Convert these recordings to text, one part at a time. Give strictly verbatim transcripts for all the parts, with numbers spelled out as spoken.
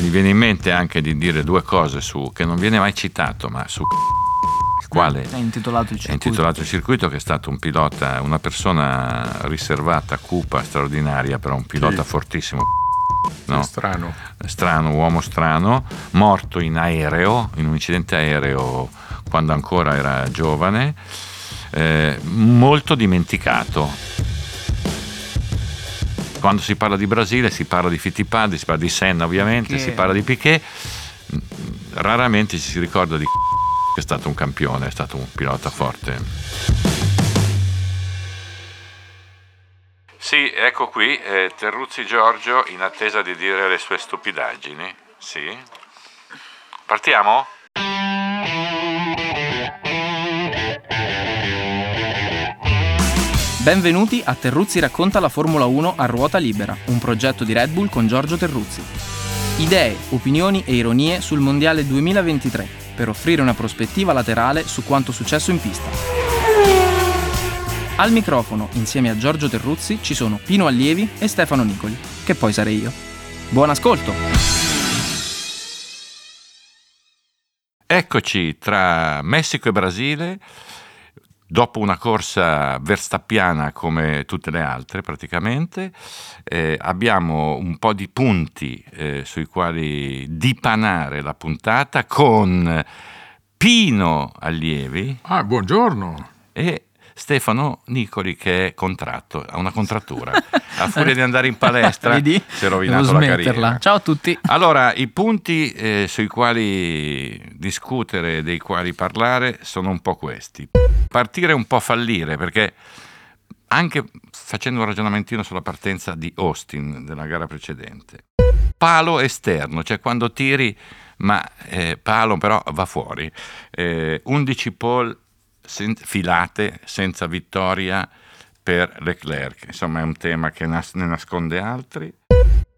mi viene in mente anche di dire due cose su che non viene mai citato, ma su il quale è intitolato il circuito, è intitolato il circuito che è stato un pilota, una persona riservata, cupa, straordinaria, però un pilota sì. fortissimo, no? strano. strano, uomo strano, morto in aereo, in un incidente aereo quando ancora era giovane, eh, molto dimenticato. Quando si parla di Brasile si parla di Fittipaldi, si parla di Senna ovviamente, Piquet. si parla di Piquet, raramente ci si ricorda di che è stato un campione, è stato un pilota forte. Sì, ecco qui, eh, Terruzzi Giorgio in attesa di dire le sue stupidaggini. Sì. Partiamo? Benvenuti a Terruzzi racconta la Formula uno a ruota libera, un progetto di Red Bull con Giorgio Terruzzi. Idee, opinioni e ironie sul Mondiale duemilaventitré, per offrire una prospettiva laterale su quanto successo in pista. Al microfono, insieme a Giorgio Terruzzi, ci sono Pino Allievi e Stefano Nicoli, che poi sarei io. Buon ascolto! Eccoci tra Messico e Brasile. Dopo una corsa verstappiana come tutte le altre praticamente, eh, abbiamo un po' di punti eh, sui quali dipanare la puntata con Pino Allievi. Ah, buongiorno. E Stefano Nicoli, che è contratto, ha una contrattura. A furia di andare in palestra si è rovinato la carriera. Ciao a tutti. Allora, i punti eh, sui quali discutere, dei quali parlare, sono un po' questi. Partire un po' fallire, perché anche facendo un ragionamentino sulla partenza di Austin della gara precedente, palo esterno, cioè quando tiri ma eh, palo però va fuori, eh, undici pole sen- filate senza vittoria per Leclerc, insomma è un tema che nas- ne nasconde altri.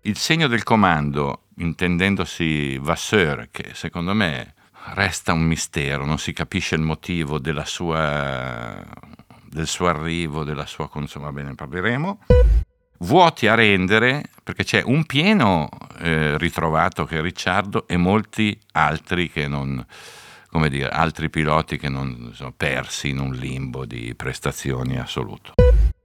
Il segno del comando, intendendosi Vasseur, che secondo me resta un mistero, non si capisce il motivo della sua, del suo arrivo, della sua consuma, bene, ne parleremo. Vuoti a rendere, perché c'è un pieno eh, ritrovato che è Ricciardo e molti altri che non, come dire, altri piloti che non sono persi in un limbo di prestazioni assoluto.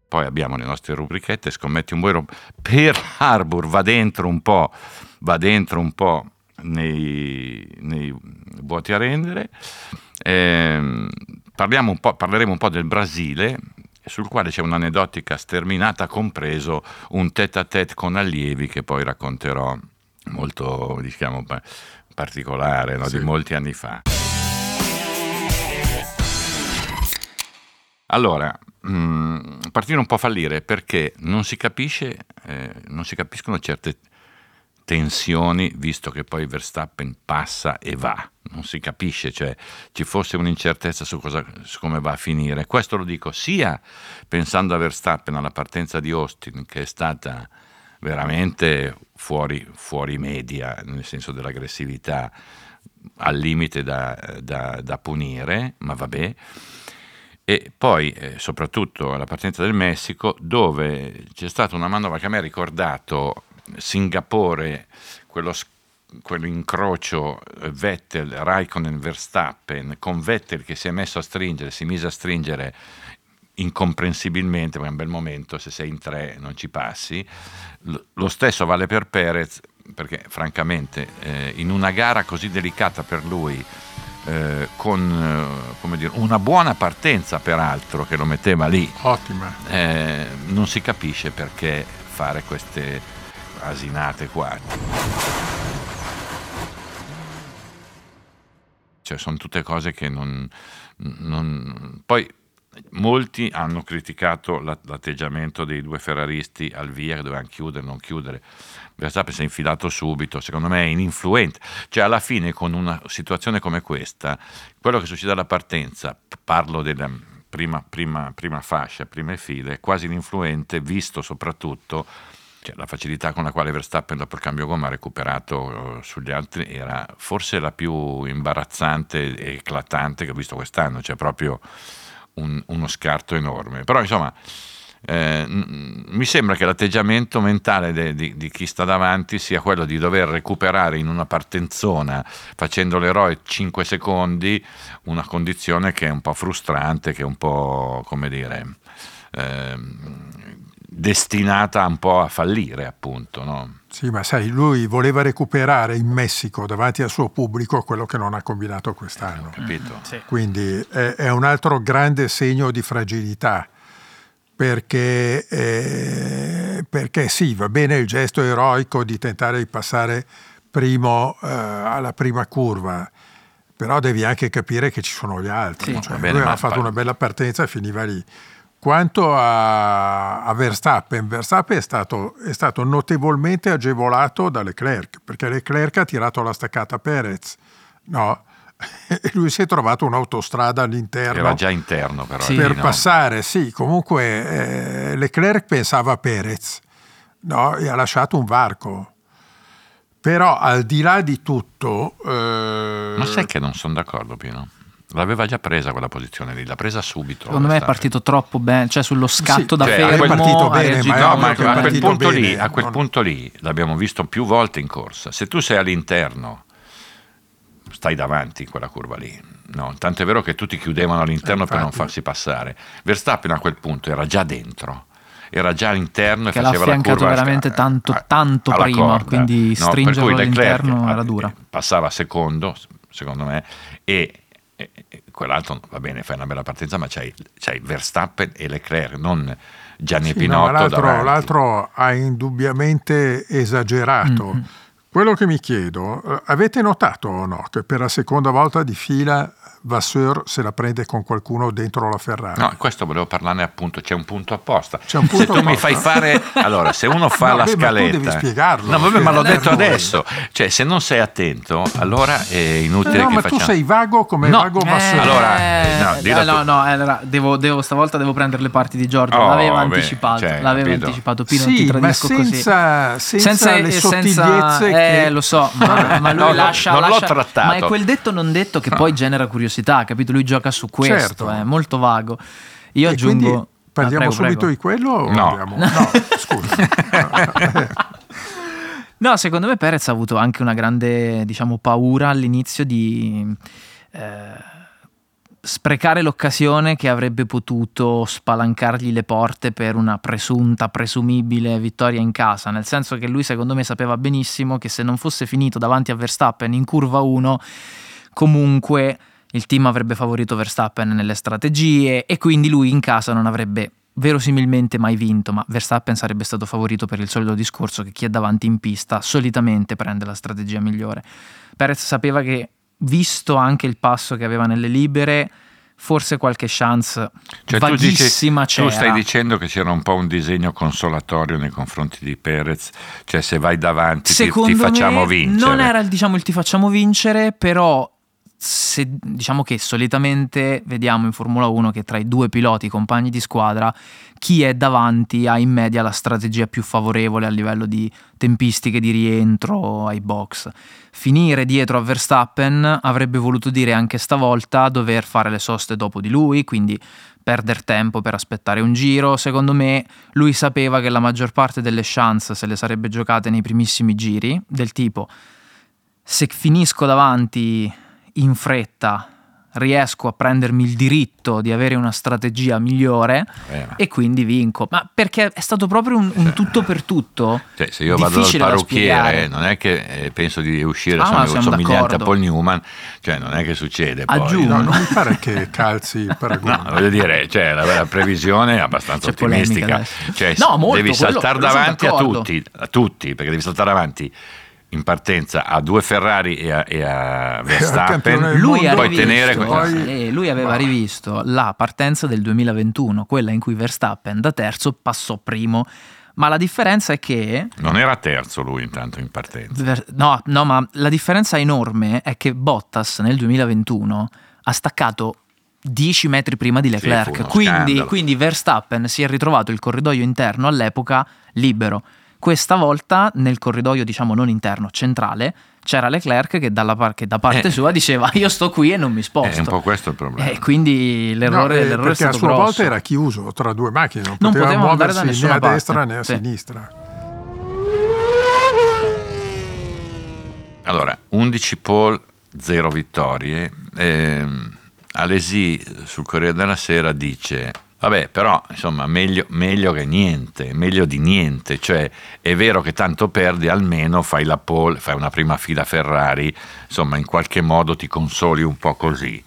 Poi abbiamo le nostre rubrichette, scommetti un buio, Pearl Harbor va dentro un po', va dentro un po' nei, nei vuoti a rendere. Eh, parliamo un po', parleremo un po' del Brasile, sul quale c'è un'aneddotica sterminata, compreso un tête-à-tête con Allievi che poi racconterò, molto diciamo particolare, no? Sì. Di molti anni fa. Allora, mh, partire un po' a fallire, perché non si capisce, eh, non si capiscono certe tensioni, visto che poi Verstappen passa e va, non si capisce, cioè ci fosse un'incertezza su, cosa, su come va a finire. Questo lo dico sia pensando a Verstappen alla partenza di Austin, che è stata veramente fuori, fuori media, nel senso dell'aggressività, al limite da, da, da punire, ma vabbè. E poi eh, soprattutto alla partenza del Messico, dove c'è stata una manovra che a me ha ricordato Singapore, quello, quell'incrocio Vettel, Raikkonen, Verstappen, con Vettel che si è messo a stringere, si mise a stringere incomprensibilmente, perché è un bel momento, se sei in tre non ci passi. Lo stesso vale per Perez, perché francamente eh, in una gara così delicata per lui, eh, con eh, come dire, una buona partenza peraltro che lo metteva lì, ottima, eh, non si capisce perché fare queste asinate qua, cioè sono tutte cose che non, non... Poi molti hanno criticato l'atteggiamento dei due ferraristi al via, che dovevano chiudere, non chiudere. Verstappen si è infilato subito, secondo me è ininfluente, cioè alla fine con una situazione come questa, quello che succede alla partenza, parlo della prima, prima, prima fascia, prime file, è quasi ininfluente, visto soprattutto la facilità con la quale Verstappen dopo il cambio gomma ha recuperato sugli altri, era forse la più imbarazzante e eclatante che ho visto quest'anno, cioè proprio un, uno scarto enorme. Però insomma eh, mi sembra che l'atteggiamento mentale de, di, di chi sta davanti sia quello di dover recuperare in una partenzona facendo l'eroe cinque secondi, una condizione che è un po' frustrante, che è un po', come dire, eh, destinata un po' a fallire, appunto, no? Sì, ma sai, lui voleva recuperare in Messico davanti al suo pubblico quello che non ha combinato quest'anno. Eh, capito. Mm, sì. Quindi è, è un altro grande segno di fragilità, perché, eh, perché sì, va bene il gesto eroico di tentare di passare primo eh, alla prima curva, però devi anche capire che ci sono gli altri. Sì, cioè, bene, lui aveva fatto una bella partenza e finiva lì. Quanto a, a Verstappen, Verstappen è stato, è stato notevolmente agevolato da Leclerc, perché Leclerc ha tirato la staccata Perez, no? E lui si è trovato un'autostrada all'interno. Era già interno, però. Sì, per no? passare, sì. Comunque eh, Leclerc pensava a Perez, no? E ha lasciato un varco. Però al di là di tutto... Eh... Ma sai che non sono d'accordo, Pino? L'aveva già presa quella posizione lì, l'ha presa subito. Secondo me è partito troppo bene, cioè sullo scatto sì, da cioè, fermo. È partito bene, ma no, ma a quel punto bene, lì, a quel non... punto lì, l'abbiamo visto più volte in corsa. Se tu sei all'interno, stai davanti in quella curva lì. No, tanto è vero che tutti chiudevano all'interno eh, per non farsi passare. Verstappen a quel punto era già dentro. Era già all'interno e faceva la curva. Che l'ha affiancato veramente tanto, a, tanto prima, corda. Quindi no, stringerlo all'interno Leclerc, era dura. Passava secondo, secondo me, e E quell'altro va bene, fai una bella partenza, ma c'hai, c'hai Verstappen e Leclerc, non Gianni sì, Pinotto. No, l'altro, l'altro ha indubbiamente esagerato. Mm-hmm. Quello che mi chiedo, avete notato o no che per la seconda volta di fila Vasseur se la prende con qualcuno dentro la Ferrari? No, questo volevo parlarne, appunto, c'è un punto apposta. C'è un punto se tu apposta. Mi fai fare, allora, se uno fa no, la beh, scaletta, ma tu devi spiegarlo. No, vabbè, ma l'ho detto adesso. Cioè, se non sei attento, allora è inutile no, che facciamo. No, ma tu sei vago come no. vago Vasseur. Eh, allora, eh, no, eh, no, no, allora devo, devo stavolta devo prendere le parti di Jordan. Oh, l'aveva beh, anticipato, cioè, l'aveva capito. anticipato Pino, sì, ti tradisco ma senza, così. Senza, senza le sottigliezze eh, Eh, lo so, ma, ma lui no, lascia, non lascia, l'ho trattato. Ma è quel detto non detto che poi genera curiosità, capito? Lui gioca su questo, certo. È molto vago. Io e aggiungo. Parliamo ah, prego, subito prego. di quello? O no, no. no scusa. No, secondo me Perez ha avuto anche una grande, diciamo, paura all'inizio di eh, sprecare l'occasione che avrebbe potuto spalancargli le porte per una presunta, presumibile vittoria in casa, nel senso che lui secondo me sapeva benissimo che se non fosse finito davanti a Verstappen in curva uno, comunque il team avrebbe favorito Verstappen nelle strategie e quindi lui in casa non avrebbe verosimilmente mai vinto, ma Verstappen sarebbe stato favorito per il solito discorso che chi è davanti in pista solitamente prende la strategia migliore. Perez sapeva che, visto anche il passo che aveva nelle libere, forse qualche chance, cioè, vaghissima tu dici, c'era. Tu stai dicendo che c'era un po' un disegno consolatorio nei confronti di Perez, cioè se vai davanti ti, ti facciamo vincere. Non era, diciamo, il ti facciamo vincere, però se, diciamo che solitamente vediamo in Formula uno che tra i due piloti compagni di squadra chi è davanti ha in media la strategia più favorevole a livello di tempistiche di rientro ai box. Finire dietro a Verstappen avrebbe voluto dire anche stavolta dover fare le soste dopo di lui, quindi perdere tempo per aspettare un giro. Secondo me lui sapeva che la maggior parte delle chance se le sarebbe giocate nei primissimi giri, del tipo se finisco davanti in fretta riesco a prendermi il diritto di avere una strategia migliore eh, e quindi vinco, ma perché è stato proprio un, un tutto per tutto. Cioè, se io vado dal parrucchiere non è che penso di uscire ah, sono somigliante a Paul Newman, cioè non è che succede. Aggiungo, poi, no, non mi pare che calzi il paragone. No, voglio dire, cioè, la, la previsione è abbastanza C'è ottimistica, cioè, no, molto, devi saltare davanti a tutti, a tutti, perché devi saltare davanti in partenza a due Ferrari e a, e a Verstappen. Lui aveva, rivisto, tenere... lui aveva rivisto la partenza del duemilaventuno, quella in cui Verstappen da terzo passò primo, ma la differenza è che non era terzo lui intanto in partenza. No, no, ma la differenza enorme è che Bottas nel duemilaventuno ha staccato dieci metri prima di Leclerc, sì, quindi, quindi Verstappen si è ritrovato il corridoio interno all'epoca libero. Questa volta nel corridoio, diciamo non interno, centrale, c'era Leclerc che, dalla par- che da parte eh. sua diceva io sto qui e non mi sposto. È un po' questo il problema. E quindi l'errore, no, eh, l'errore è stato grosso. Perché a sua grosso. volta era chiuso tra due macchine, non, non poteva, poteva muoversi andare da né a parte. destra né a sì. sinistra. Allora, undici pole, zero vittorie. Eh, Alesi sul Corriere della Sera dice... Vabbè, però, insomma, meglio, meglio che niente, meglio di niente. Cioè, è vero che tanto perdi, almeno fai la pole, fai una prima fila Ferrari, insomma, in qualche modo ti consoli un po' così.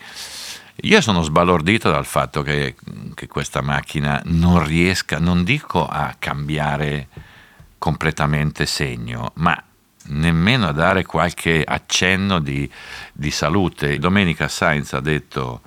Io sono sbalordito dal fatto che, che questa macchina non riesca, non dico a cambiare completamente segno, ma nemmeno a dare qualche accenno di, di salute. Domenica Sainz ha detto...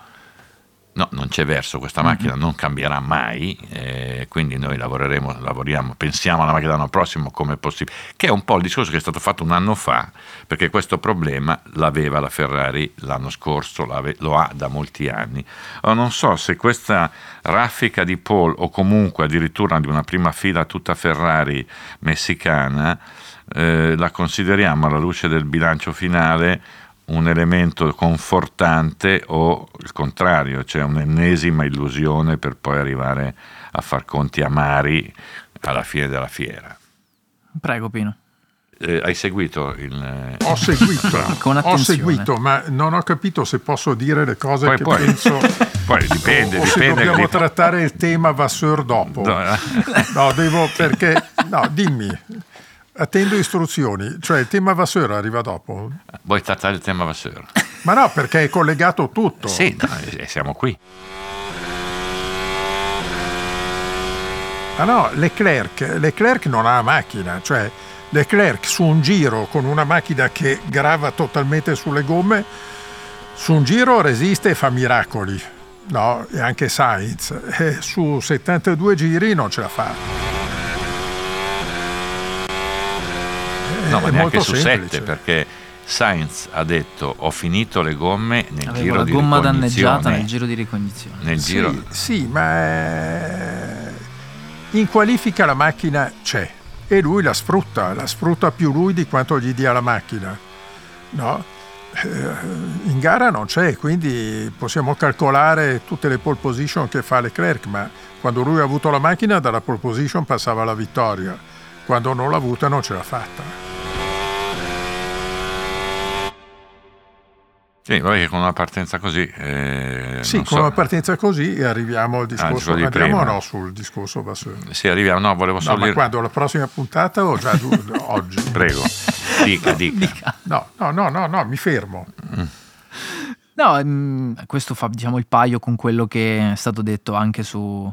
No, non c'è verso, questa macchina non cambierà mai, eh, quindi noi lavoreremo, lavoriamo, pensiamo alla macchina dell'anno prossimo come possibile, che è un po' il discorso che è stato fatto un anno fa, perché questo problema l'aveva la Ferrari l'anno scorso, lo ha da molti anni. Allora, non so se questa raffica di pole o comunque addirittura di una prima fila tutta Ferrari messicana eh, la consideriamo alla luce del bilancio finale un elemento confortante o il contrario, cioè un'ennesima illusione per poi arrivare a far conti amari alla fine della fiera. Prego Pino. Eh, hai seguito il... Ho seguito, Con ho seguito, ma non ho capito se posso dire le cose poi, che poi, penso... Poi dipende, o, o dipende. Se dobbiamo dipende. trattare il tema Vasseur dopo. No, no devo perché... No, dimmi. Attendo istruzioni, cioè il tema Vasseur arriva dopo. Vuoi trattare il tema Vasseur? Ma no, perché è collegato tutto. Sì, no, siamo qui. Ah no, Leclerc, Leclerc non ha macchina, cioè Leclerc su un giro con una macchina che grava totalmente sulle gomme, su un giro resiste e fa miracoli, no? E anche Sainz, e su settantadue giri non ce la fa. No, ma neanche su sette, perché Sainz ha detto ho finito le gomme nel Avevo giro la di gomma danneggiata nel giro di ricognizione. Nel sì, giro... sì, ma in qualifica la macchina c'è e lui la sfrutta, la sfrutta più lui di quanto gli dia la macchina. No? In gara non c'è, quindi possiamo calcolare tutte le pole position che fa Leclerc, ma quando lui ha avuto la macchina dalla pole position passava alla vittoria, quando non l'ha avuta non ce l'ha fatta. Sì, che con una partenza così eh, sì, non con so. una partenza così arriviamo al discorso, ah, di andiamo o no sul discorso Vasseur? Sì, arriviamo, no, volevo solo no, dire... ma quando, la prossima puntata o già oggi? Prego, dica, no, dica. dica. No, no, no, no, no, mi fermo. No, questo fa, diciamo, il paio con quello che è stato detto anche su...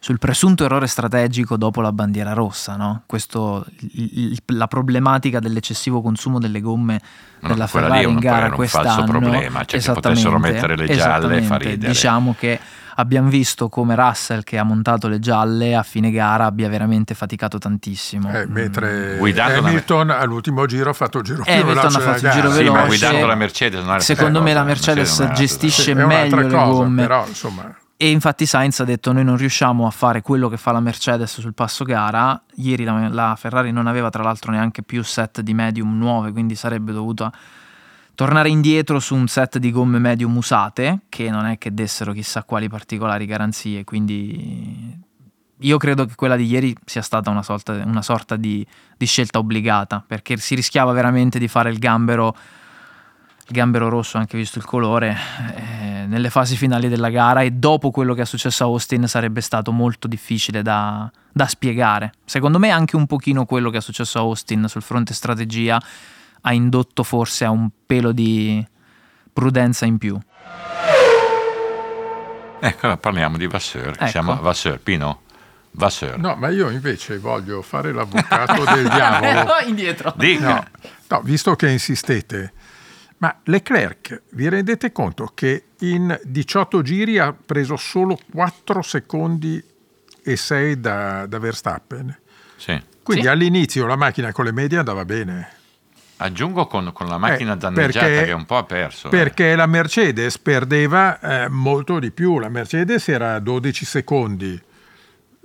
sul presunto errore strategico dopo la bandiera rossa, no? Questo, il, la problematica dell'eccessivo consumo delle gomme no, della Ferrari in gara quest'anno. Era un falso problema, cioè che potessero mettere le gialle e far ridere. Diciamo che abbiamo visto come Russell, che ha montato le gialle a fine gara, abbia veramente faticato tantissimo. Eh, mentre guidando Hamilton la... all'ultimo giro ha fatto il giro più veloce. Hamilton ha fatto il giro veloce. Sì, ma guidando la Mercedes non è Secondo eh, me la Mercedes, Mercedes gestisce sì, meglio le cosa, gomme. Però, insomma... E infatti Sainz ha detto noi non riusciamo a fare quello che fa la Mercedes sul passo gara. Ieri la, la Ferrari non aveva tra l'altro neanche più set di medium nuove, quindi sarebbe dovuta tornare indietro su un set di gomme medium usate, che non è che dessero chissà quali particolari garanzie. Quindi io credo che quella di ieri sia stata una sorta, una sorta di, di scelta obbligata, perché si rischiava veramente di fare il gambero il gambero rosso, anche visto il colore, eh, nelle fasi finali della gara, e dopo quello che è successo a Austin sarebbe stato molto difficile da, da spiegare. Secondo me anche un pochino quello che è successo a Austin sul fronte strategia ha indotto forse a un pelo di prudenza in più. Ecco, parliamo di Vasseur, ecco. Siamo a Vasseur, Pino? Vasseur. No, ma io invece voglio fare l'avvocato del diavolo. No, indietro. No, no, visto che insistete. Ma Leclerc, vi rendete conto che in diciotto giri ha preso solo quattro secondi e sei da, da Verstappen? Sì. Quindi sì. All'inizio la macchina con le medie andava bene. Aggiungo con, con la macchina eh, danneggiata perché, che un po' ha perso. Perché eh. la Mercedes perdeva eh, molto di più. La Mercedes era a dodici secondi.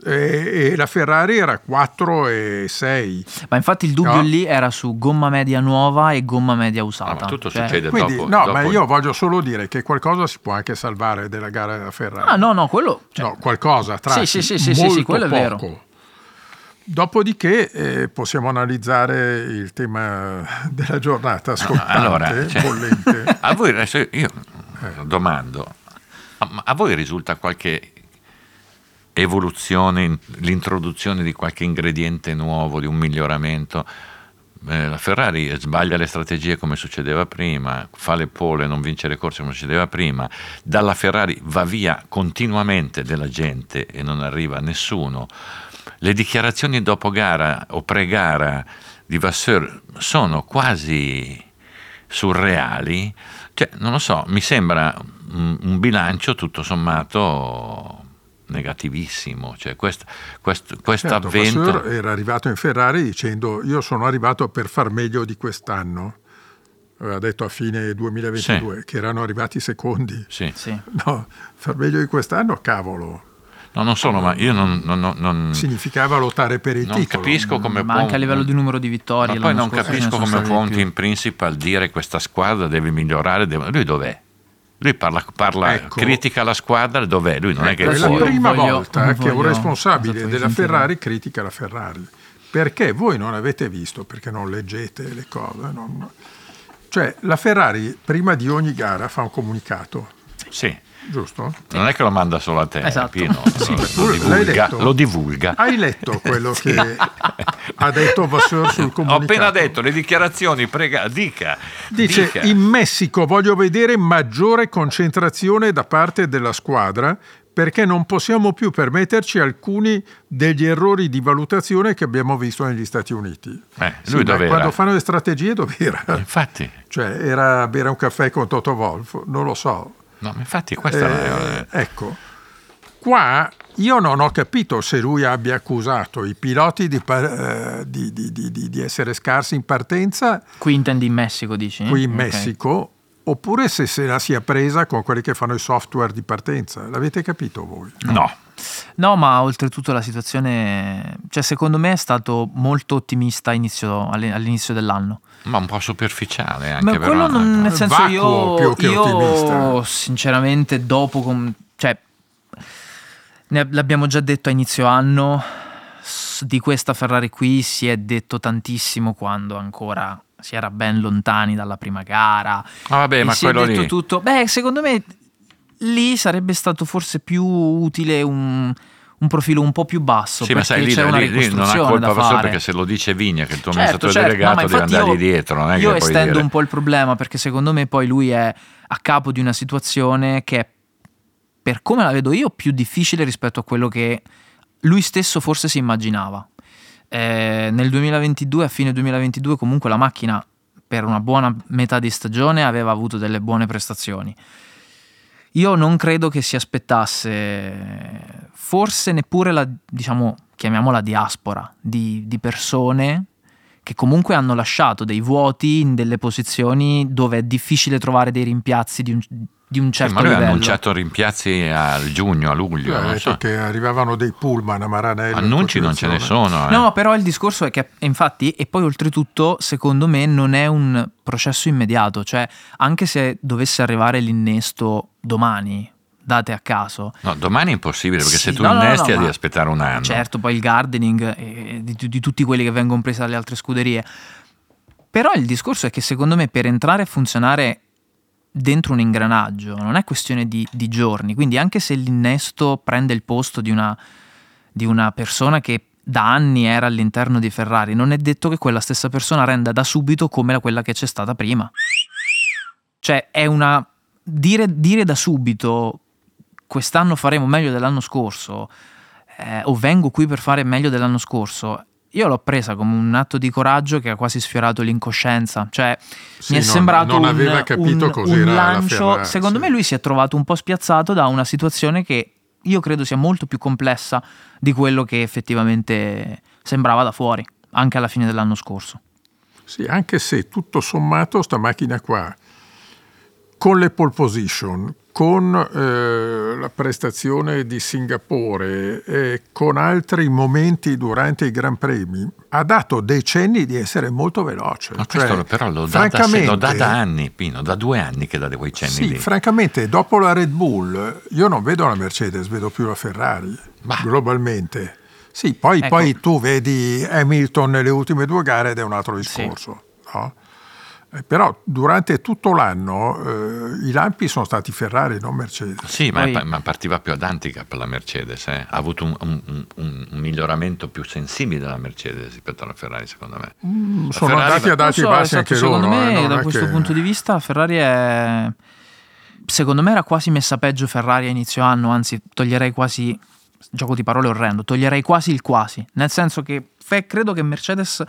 e, e la Ferrari era quattro e sei. Ma infatti il dubbio no? lì era su gomma media nuova e gomma media usata. No, ma tutto cioè... succede quindi, dopo. No, dopo... ma io voglio solo dire che qualcosa si può anche salvare della gara della Ferrari. Ah, no, no, quello. Cioè... No, qualcosa tra sì, sì, sì, sì, molto sì, sì, quello poco. È vero. Dopodiché eh, possiamo analizzare il tema della giornata scottante, allora, cioè, bollente. A voi adesso io domando, a, a voi risulta qualche evoluzione, l'introduzione di qualche ingrediente nuovo, di un miglioramento? Eh, la Ferrari sbaglia le strategie come succedeva prima, fa le pole, non vince le corse come succedeva prima, dalla Ferrari va via continuamente della gente e non arriva nessuno. Le dichiarazioni dopo gara o pre-gara di Vasseur sono quasi surreali, cioè, non lo so, mi sembra un bilancio tutto sommato negativissimo, cioè questo quest, certo, avvento. Vasseur era arrivato in Ferrari dicendo io sono arrivato per far meglio di quest'anno, aveva detto a fine duemilaventidue, sì, che erano arrivati secondi, sì. Sì. No, far meglio di quest'anno, cavolo. No, non sono, ma io non, non, non significava lottare per il non titolo. Capisco come ma può anche a livello di numero di vittorie. Ma poi non capisco come può un team principal dire questa squadra deve migliorare. Deve... Lui dov'è? Lui parla, parla ecco. critica la squadra, dov'è? Lui non ecco, è che è la prima voglio, volta voglio, che un responsabile della Ferrari critica la Ferrari. Perché voi non avete visto? Perché non leggete le cose? Non... Cioè la Ferrari prima di ogni gara fa un comunicato. Sì. Giusto? Non è che lo manda solo a te, esatto. Pino, sì. lo, divulga, lo divulga. Hai letto quello che ha detto Vasseur sul comunicato? Ho appena detto le dichiarazioni, prega, dica. Dice, dica. In Messico voglio vedere maggiore concentrazione da parte della squadra perché non possiamo più permetterci alcuni degli errori di valutazione che abbiamo visto negli Stati Uniti. Eh, lui sì, dov'era? Quando fanno le strategie dov'era? Infatti. Cioè era bere un caffè con Toto Wolff, non lo so. No, infatti questa eh, è... Ecco, qua io non ho capito se lui abbia accusato i piloti di, par... di, di, di, di essere scarsi in partenza. Qui intendi in Messico, dici? Qui in okay. Messico, oppure se se la sia presa con quelli che fanno i software di partenza. L'avete capito voi? No. No, ma oltretutto la situazione, cioè secondo me è stato molto ottimista inizio, all'inizio dell'anno. Ma un po' superficiale anche. Ma quello però, non, nel senso io, più che io ottimista. Sinceramente dopo, com- cioè ne- l'abbiamo già detto a inizio anno, di questa Ferrari qui si è detto tantissimo quando ancora si era ben lontani dalla prima gara. Ah, vabbè, ma si quello è detto lì. Tutto. Beh, secondo me lì sarebbe stato forse più utile un, un profilo un po' più basso. Sì, perché ma sai, lì, c'è lì, una ricostruzione lì non ha colpa da fare. Perché se lo dice Vigna, che il tuo certo, amministratore certo, delegato no, deve andargli io, dietro. Non è io che estendo dire. Un po' il problema, perché secondo me poi lui è a capo di una situazione che è, per come la vedo io, più difficile rispetto a quello che lui stesso forse si immaginava. Eh, nel duemilaventidue, a fine duemilaventidue, comunque la macchina per una buona metà di stagione aveva avuto delle buone prestazioni. Io non credo che si aspettasse forse neppure la, diciamo, chiamiamola diaspora di, di persone che comunque hanno lasciato dei vuoti in delle posizioni dove è difficile trovare dei rimpiazzi di un, di un certo eh, ma livello. Ma lui ha annunciato rimpiazzi a giugno, a luglio. Eh, non so. Che arrivavano dei pullman a Maranello. Annunci non ce ne sono. Eh. No, però il discorso è che infatti, e poi oltretutto secondo me non è un processo immediato, cioè anche se dovesse arrivare l'innesto domani, date a caso. No, domani è impossibile perché sì, se tu no, innesti no, no, no, devi aspettare un anno. Certo, poi il gardening eh, di, di tutti quelli che vengono presi dalle altre scuderie. Però il discorso è che secondo me per entrare a funzionare dentro un ingranaggio non è questione di, di giorni, quindi anche se l'innesto prende il posto di una, di una persona che da anni era all'interno di Ferrari, non è detto che quella stessa persona renda da subito come quella che c'è stata prima. Cioè è una... Dire, dire da subito quest'anno faremo meglio dell'anno scorso eh, o vengo qui per fare meglio dell'anno scorso, io l'ho presa come un atto di coraggio che ha quasi sfiorato l'incoscienza, cioè sì, mi è non, sembrato non aveva un, capito un, cos'era un lancio la Ferrari, secondo sì. me lui si è trovato un po' spiazzato da una situazione che io credo sia molto più complessa di quello che effettivamente sembrava da fuori anche alla fine dell'anno scorso. Sì, anche se tutto sommato sta macchina qua con le pole position, con eh, la prestazione di Singapore e con altri momenti durante i Gran Premi, ha dato decenni di essere molto veloce. Ma questo cioè, però lo dà, da, lo dà da anni, Pino, da due anni che dà quei cenni sì, lì. Francamente, dopo la Red Bull, io non vedo la Mercedes, vedo più la Ferrari, bah. globalmente. Sì, poi, ecco. poi tu vedi Hamilton nelle ultime due gare ed è un altro discorso, sì. no? Però durante tutto l'anno eh, i lampi sono stati Ferrari, non Mercedes. Sì, ma, Poi... ma partiva più ad Handicap la Mercedes, eh? Ha avuto un, un, un, un miglioramento più sensibile la Mercedes rispetto alla Ferrari, secondo me. Mm, sono Ferrari andati ad alti e bassi anche loro. Secondo me, eh, da questo che... punto di vista, Ferrari è... Secondo me era quasi messa peggio Ferrari a inizio anno, anzi toglierei quasi... Gioco di parole orrendo, toglierei quasi il quasi. Nel senso che fe, credo che Mercedes...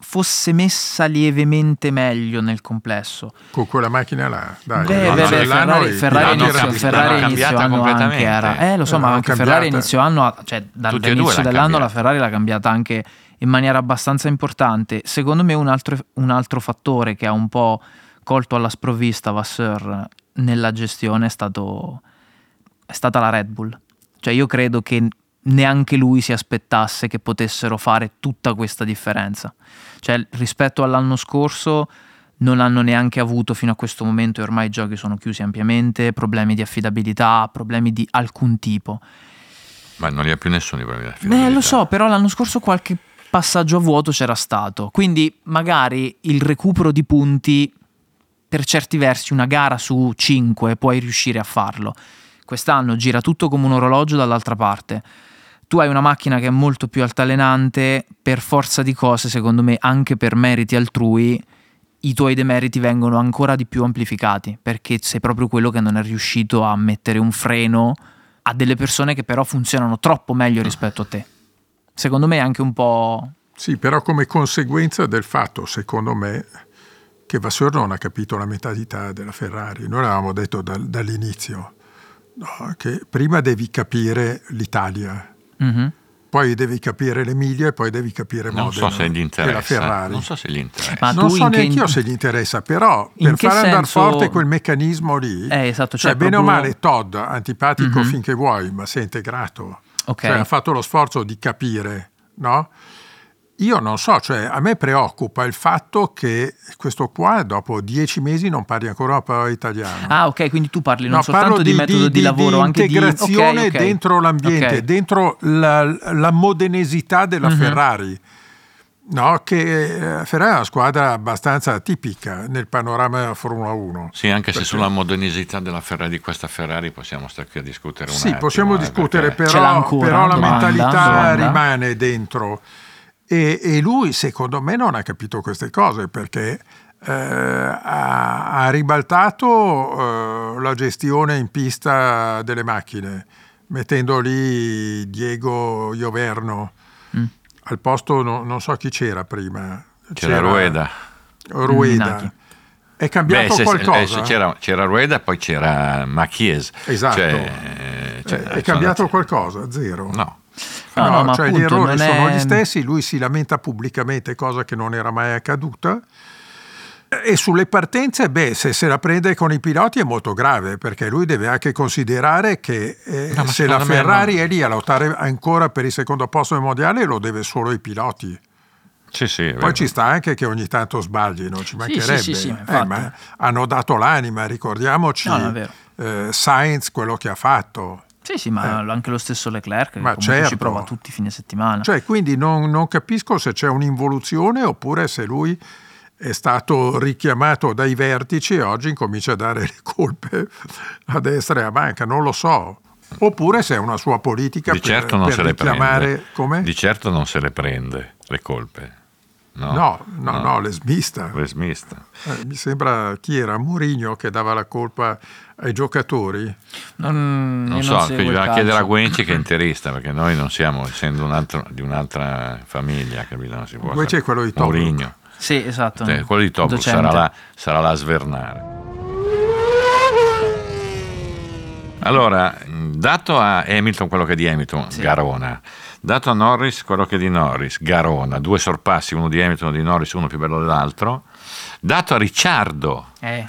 fosse messa lievemente meglio nel complesso con quella macchina là, dai. Beh, no, beh, beh, Ferrari, Ferrari inizio, Ferrari inizio anno anche era eh lo so eh, ma anche cambiata. Ferrari inizio anno, cioè dall'inizio dell'anno la Ferrari l'ha cambiata anche in maniera abbastanza importante. Secondo me un altro, un altro fattore che ha un po' colto alla sprovvista Vasseur nella gestione è stato è stata la Red Bull. Cioè io credo che neanche lui si aspettasse che potessero fare tutta questa differenza. Cioè rispetto all'anno scorso non hanno neanche avuto fino a questo momento, e ormai i giochi sono chiusi ampiamente, problemi di affidabilità, problemi di alcun tipo. Ma non li ha più nessuno i problemi di affidabilità. Beh, lo so, però l'anno scorso qualche passaggio a vuoto c'era stato, quindi magari il recupero di punti per certi versi una gara su cinque puoi riuscire a farlo. Quest'anno gira tutto come un orologio dall'altra parte. Tu hai una macchina che è molto più altalenante, per forza di cose, secondo me, anche per meriti altrui, i tuoi demeriti vengono ancora di più amplificati, perché sei proprio quello che non è riuscito a mettere un freno a delle persone che però funzionano troppo meglio rispetto a te. Secondo me è anche un po'... Sì, però come conseguenza del fatto, secondo me, che Vasseur non ha capito la mentalità della Ferrari. Noi l'avevamo detto dal, dall'inizio, no, che prima devi capire l'Italia. Mm-hmm. Poi devi capire l'Emilia e poi devi capire non Modena so se gli interessa, e la Ferrari. Non so se gli interessa. Ma non so neanche in... io se gli interessa, però per far senso... andare forte quel meccanismo lì, eh, esatto, cioè, cioè bene proprio... o male Todd, antipatico mm-hmm. finché vuoi, ma si è integrato. Okay. Cioè, ha fatto lo sforzo di capire, no? Io non so, cioè a me preoccupa il fatto che questo qua dopo dieci mesi non parli ancora una parola italiana. Ah, ok, quindi tu parli non no, soltanto di, di metodo di, di lavoro, di anche di integrazione okay, okay. dentro l'ambiente, okay. dentro la, la modenesità della mm-hmm. Ferrari. No, che eh, Ferrari è una squadra abbastanza atipica nel panorama della Formula uno. Sì, anche perché... se sulla modernisità della Ferrari, di questa Ferrari possiamo stare qui a discutere un sì, attimo. Sì, possiamo discutere, però, ancora, però la domanda, mentalità domanda. rimane dentro. E, e lui secondo me non ha capito queste cose, perché eh, ha, ha ribaltato eh, la gestione in pista delle macchine, mettendo lì Diego Ioverno mm. al posto, no, non so chi c'era prima. C'era, c'era Rueda. Rueda. Mm, È cambiato Beh, se, qualcosa? Se c'era, c'era Rueda, poi c'era Macchies. Esatto. Cioè, cioè, È cambiato qualcosa? Zero. No. No, no, no, cioè appunto, gli errori è... sono gli stessi, lui si lamenta pubblicamente, cosa che non era mai accaduta. E sulle partenze, beh, se se la prende con i piloti è molto grave, perché lui deve anche considerare che eh, no, se la Ferrari non... è lì a lottare ancora per il secondo posto del mondiale, lo deve solo ai piloti. Sì, sì, poi vero. Ci sta anche che ogni tanto sbagli, non ci mancherebbe, sì, sì, sì, sì, eh, ma hanno dato l'anima, ricordiamoci no, eh, Sainz, quello che ha fatto. Sì, sì, ma eh. anche lo stesso Leclerc che comunque certo. ci prova tutti i fine settimana. Cioè, quindi non, non capisco se c'è un'involuzione oppure se lui è stato richiamato dai vertici e oggi incomincia a dare le colpe a destra e a manca, non lo so. Oppure se è una sua politica di certo per, non per se richiamare... Come? Di certo non se le prende le colpe. No, no, no, no. no le smista. Le smista. Eh, mi sembra chi era Mourinho che dava la colpa ai giocatori. Non, non so, che va a chiedere a Guenci che è interista, perché noi non siamo, essendo un altro, di un'altra famiglia, capito? Non si può. Guenci è quello di Tobruk. Mourinho. Sì, esatto. Cioè, quello di Tobruk sarà là, sarà là a svernare. Allora, dato a Hamilton quello che è di Hamilton, sì. Garona. Dato a Norris quello che è di Norris, Garona, due sorpassi, uno di Hamilton, uno di Norris, uno più bello dell'altro. Dato a Ricciardo eh.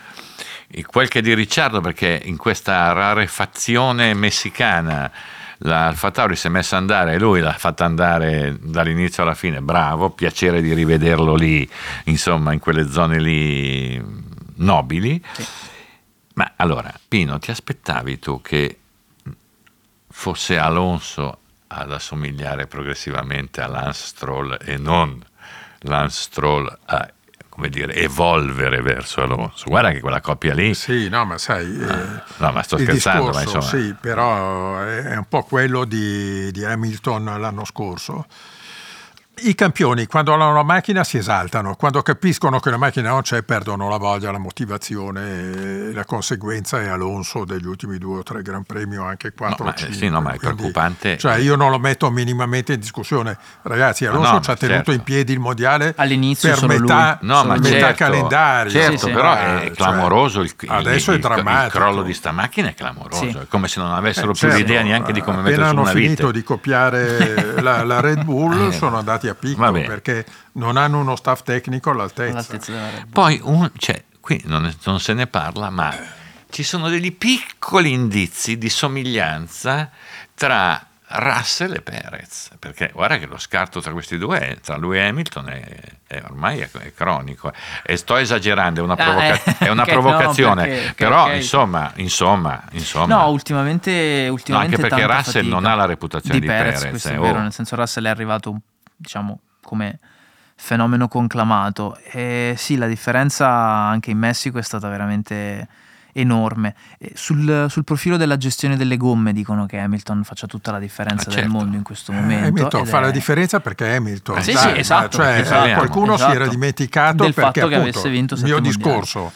quel che di Ricciardo, perché in questa rarefazione messicana l'Alfa Tauri si è messa andare e lui l'ha fatta andare dall'inizio alla fine. Bravo, piacere di rivederlo lì, insomma, in quelle zone lì nobili. Sì. Ma allora, Pino, ti aspettavi tu che fosse Alonso ad assomigliare progressivamente a Lance Stroll e non Lance Stroll a, come dire, evolvere verso Alonso? Guarda che quella coppia lì. Sì, no, ma sai. Ah, eh, no, ma sto scherzando. Discorso, ma insomma. Sì, però è un po' quello di, di Hamilton l'anno scorso. I campioni, quando hanno una macchina, si esaltano, quando capiscono che la macchina non c'è, perdono la voglia, la motivazione. E la conseguenza è Alonso degli ultimi due o tre Gran Premio, anche quattro o no, cinque. Sì, no, ma è quindi preoccupante. Cioè, io non lo metto minimamente in discussione, ragazzi. Alonso no, no, ci ha tenuto certo. in piedi il mondiale all'inizio per metà, no, ma metà certo, calendario. Certo, sì, sì. Però è clamoroso. Cioè, il, adesso il, è drammatico. Il crollo di sta macchina è clamoroso. Sì. È come se non avessero eh, più certo, l'idea neanche di come mettere su una vite. Appena hanno finito di copiare la, la Red Bull, sono andati a picco perché non hanno uno staff tecnico all'altezza. Poi un, cioè, qui non, non se ne parla, ma ci sono degli piccoli indizi di somiglianza tra Russell e Perez, perché guarda che lo scarto tra questi due, tra lui e Hamilton, è, è ormai è, è cronico. E sto esagerando, è una, provoca- ah, eh, è una provocazione, no, perché, però okay. insomma, insomma, insomma. No, ultimamente, ultimamente no, anche perché Russell non ha la reputazione di, di Perez. Perez eh, è vero, oh. Nel senso, Russell è arrivato un diciamo come fenomeno conclamato e sì, la differenza anche in Messico è stata veramente enorme. Sul, sul profilo della gestione delle gomme dicono che Hamilton faccia tutta la differenza ah, certo. del mondo in questo momento. Hamilton fa è... la differenza perché è Hamilton. Ah, sì, sì, esatto, cioè, esatto, qualcuno esatto. si era dimenticato del perché, fatto che appunto, avesse vinto sette mondiali. Il mio discorso,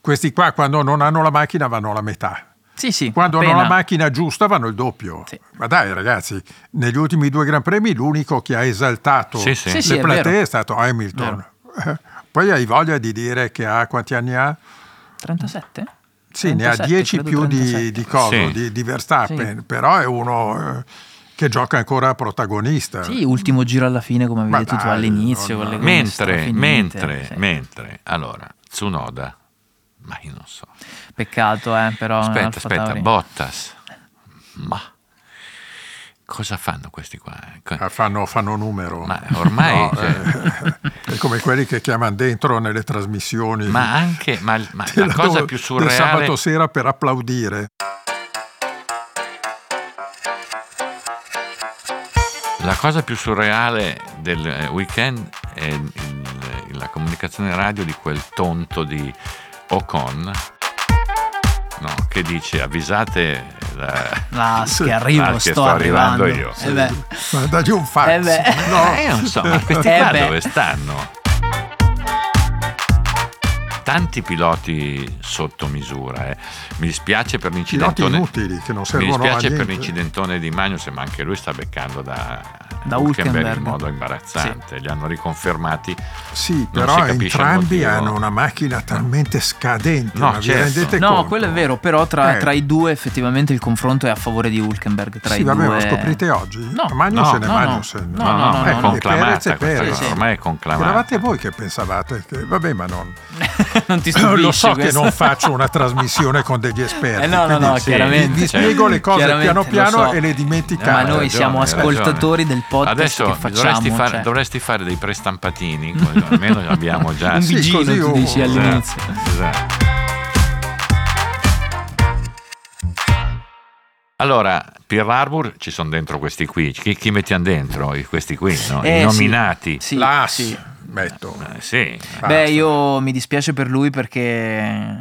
questi qua quando non hanno la macchina vanno alla metà. Sì, sì, quando appena... hanno la macchina giusta vanno il doppio. Sì. Ma dai ragazzi, negli ultimi due Gran Premi l'unico che ha esaltato sì, sì. le sì, sì, platee è, è stato Hamilton. Vero. Poi hai voglia di dire che ha quanti anni ha? trentasette? Sì, trentasette, ne ha dieci più di, di, Colo, sì. di, di Verstappen, sì. Però è uno... Eh, che gioca ancora protagonista. Sì, ultimo giro alla fine, come avevi detto tu all'inizio. Non... Con le mentre, mentre, sì. mentre, allora, Tsunoda. Ma io non so. Peccato, eh, però. Aspetta, aspetta, Tauri. Bottas. Ma cosa fanno questi qua? Ah, fanno, fanno numero. Ma ormai no, cioè... eh, è come quelli che chiamano dentro nelle trasmissioni. Ma anche ma, ma la cosa do, più surreale del sabato sera per applaudire. La cosa più surreale del weekend è il, la comunicazione radio di quel tonto di Ocon, no, che dice avvisate la, la, che arrivo, la, sto, sto arrivando, arrivando. Io. Eh beh. Ma dagli un fax. Eh no. eh, non so, ma questi eh qua beh. Dove stanno? Tanti piloti sotto misura, eh. Mi dispiace per l'incidentone. Piloti inutili che non servono a niente. Mi dispiace per l'incidentone di Magnussen, ma anche lui sta beccando da, da Hülkenberg in modo imbarazzante. Sì. Li hanno riconfermati. Sì, però entrambi hanno una macchina talmente scadente. No, certo. No, conto? Quello è vero. Però tra, eh. tra i due effettivamente il confronto è a favore di Hülkenberg. Tra sì, i vabbè, due... lo scoprite oggi. No, Magnussen no, e no, Magnussen. No, no, no, no, no, è conclamata. E Perez, e Perez. Sì. Ormai è conclamata. Eravate voi che pensavate che vabbè, ma non. Non ti stupisci, lo so questo. Che non faccio una trasmissione con degli esperti, eh no, no, no, chiaramente, vi, vi cioè, spiego le cose piano piano so. E le dimenticate. Ma noi siamo ragione, ascoltatori ragione. Del podcast. Adesso che facciamo, dovresti, cioè. fare, dovresti fare dei prestampatini, almeno li abbiamo già. Un vigino, sì, tu dici all'inizio. Esatto, esatto. Allora, Pearl Harbor ci sono dentro questi qui. Chi, chi mettiamo dentro? Questi qui, no? eh, I nominati. Sì, L'A S. Sì. Metto. Eh, sì. Beh, io mi dispiace per lui perché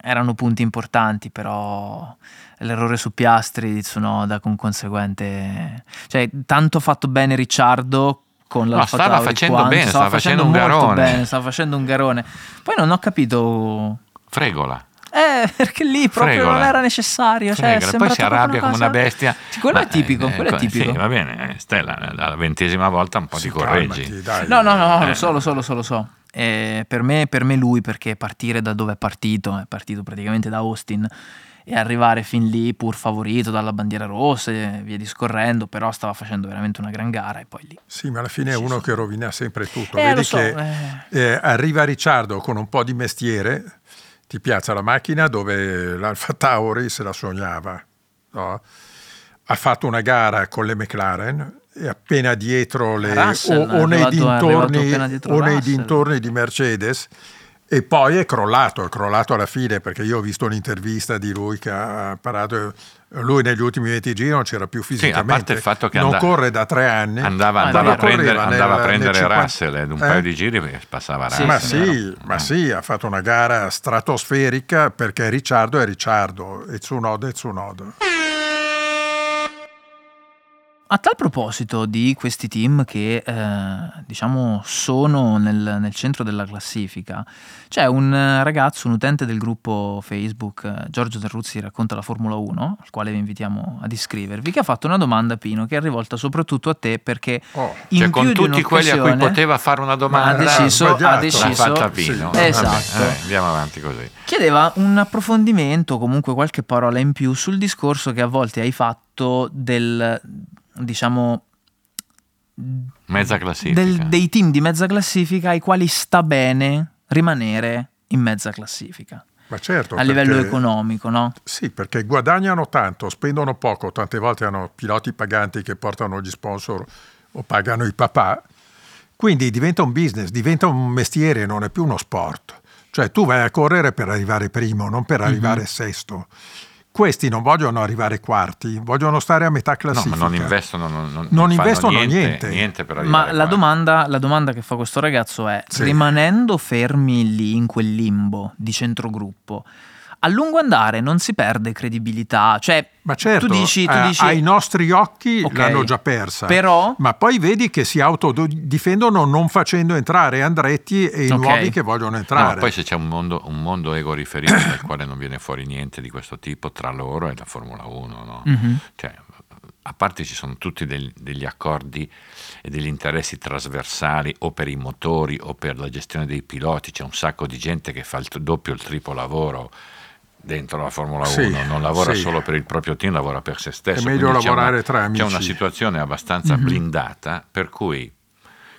erano punti importanti, però l'errore su Piastri di Tsunoda con conseguente, cioè tanto fatto bene Ricciardo con la no, stava facendo quanto... bene, stava, stava facendo, facendo un garone. Bene, stava facendo un garone. Poi non ho capito Fregola. Eh, perché lì proprio Fregola. Non era necessario. Cioè, poi si arrabbia come una bestia. Quello è tipico, eh, quello è tipico. Sì, va bene, Stella, la ventesima volta un po' si di correggi. Calmati, no, no, no, eh. lo so, lo so, lo so, lo so. Eh, per me, per me lui, perché partire da dove è partito, è partito praticamente da Austin e arrivare fin lì pur favorito dalla bandiera rossa e via discorrendo, però stava facendo veramente una gran gara e poi lì. Sì, ma alla fine è sì, uno sì. che rovina sempre tutto. Eh, Vedi lo so, che eh. Eh, arriva Ricciardo con un po' di mestiere. ti piazza la macchina dove l'Alfa Tauri se la sognava, no? Ha fatto una gara con le McLaren e appena dietro le, Russell, o, o, nei, arrivato, dintorni, appena dietro o nei dintorni di Mercedes, e poi è crollato, è crollato alla fine, perché io ho visto un'intervista di lui che ha parlato, lui negli ultimi venti giri non c'era più fisicamente, sì, a parte il fatto che non andava, corre da tre anni, andava, andava a prendere, andava nel, a prendere cinquanta Russell ed un eh? paio di giri passava Russell, sì, ma, sì, ma sì, ha fatto una gara stratosferica perché Ricciardo è Ricciardo e Tsunoda è Tsunoda. A tal proposito di questi team che eh, diciamo sono nel, nel centro della classifica, c'è un ragazzo, un utente del gruppo Facebook Giorgio Terruzzi racconta la Formula uno, al quale vi invitiamo ad iscrivervi, che ha fatto una domanda a Pino che è rivolta soprattutto a te, perché oh, in cioè più con di tutti quelli a cui poteva fare una domanda ha deciso, ha deciso l'ha fatta Pino, sì, esatto. Vabbè, andiamo avanti così. Chiedeva un approfondimento, comunque qualche parola in più sul discorso che a volte hai fatto del, diciamo, mezza classifica, del, dei team di mezza classifica ai quali sta bene rimanere in mezza classifica. Ma certo, a perché, livello economico, no? Sì, perché guadagnano tanto, spendono poco, tante volte hanno piloti paganti che portano gli sponsor o pagano i papà, quindi diventa un business, diventa un mestiere, non è più uno sport. Cioè tu vai a correre per arrivare primo, non per arrivare mm-hmm. sesto. Questi non vogliono arrivare quarti, vogliono stare a metà classifica. No, ma non investono, non, non, non investono niente. niente. niente per ma la domanda, la domanda che fa questo ragazzo è, sì. rimanendo fermi lì in quel limbo di centrogruppo, a lungo andare non si perde credibilità? Cioè, ma certo, tu dici, tu dici, eh, ai nostri occhi okay, l'hanno già persa, però, ma poi vedi che si autodifendono non facendo entrare Andretti e i okay. nuovi che vogliono entrare. No, poi se c'è un mondo, un mondo ego riferito dal quale non viene fuori niente di questo tipo tra loro e la Formula uno, no? Mm-hmm. Cioè, a parte ci sono tutti del, degli accordi e degli interessi trasversali o per i motori o per la gestione dei piloti, c'è un sacco di gente che fa il doppio o il triplo lavoro dentro la Formula sì, uno, non lavora sì. solo per il proprio team, lavora per se stesso. È meglio lavorare una, tra amici. C'è una situazione abbastanza mm-hmm. blindata, per cui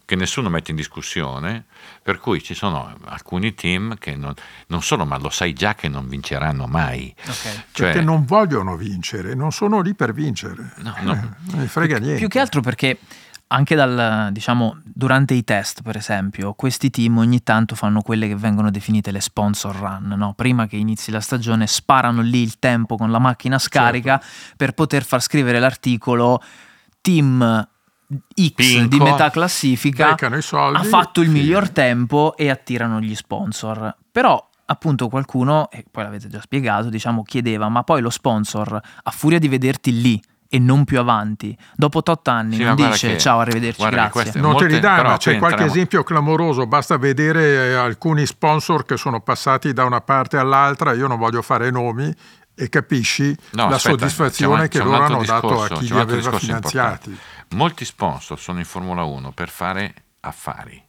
che nessuno mette in discussione, per cui ci sono alcuni team che non, non solo, ma lo sai già che non vinceranno mai. Okay. Cioè, perché non vogliono vincere, non sono lì per vincere. No, no. Eh, non mi frega niente. Più che altro perché anche dal, diciamo, durante i test, per esempio, questi team ogni tanto fanno quelle che vengono definite le sponsor run, no? Prima che inizi la stagione sparano lì il tempo con la macchina scarica certo. per poter far scrivere l'articolo team X Pinco, di metà classifica soldi, ha fatto il fine. miglior tempo e attirano gli sponsor. Però appunto qualcuno, e poi l'avete già spiegato, diciamo, chiedeva, ma poi lo sponsor, a furia di vederti lì e non più avanti, dopo tot anni sì, non dice che, ciao, arrivederci, grazie, non molte, te li dà, ma c'è qualche entriamo. esempio clamoroso, basta vedere alcuni sponsor che sono passati da una parte all'altra, io non voglio fare nomi, e capisci no, la aspetta, soddisfazione un, che loro hanno discorso, dato a chi li aveva finanziati importante. Molti sponsor sono in Formula uno per fare affari,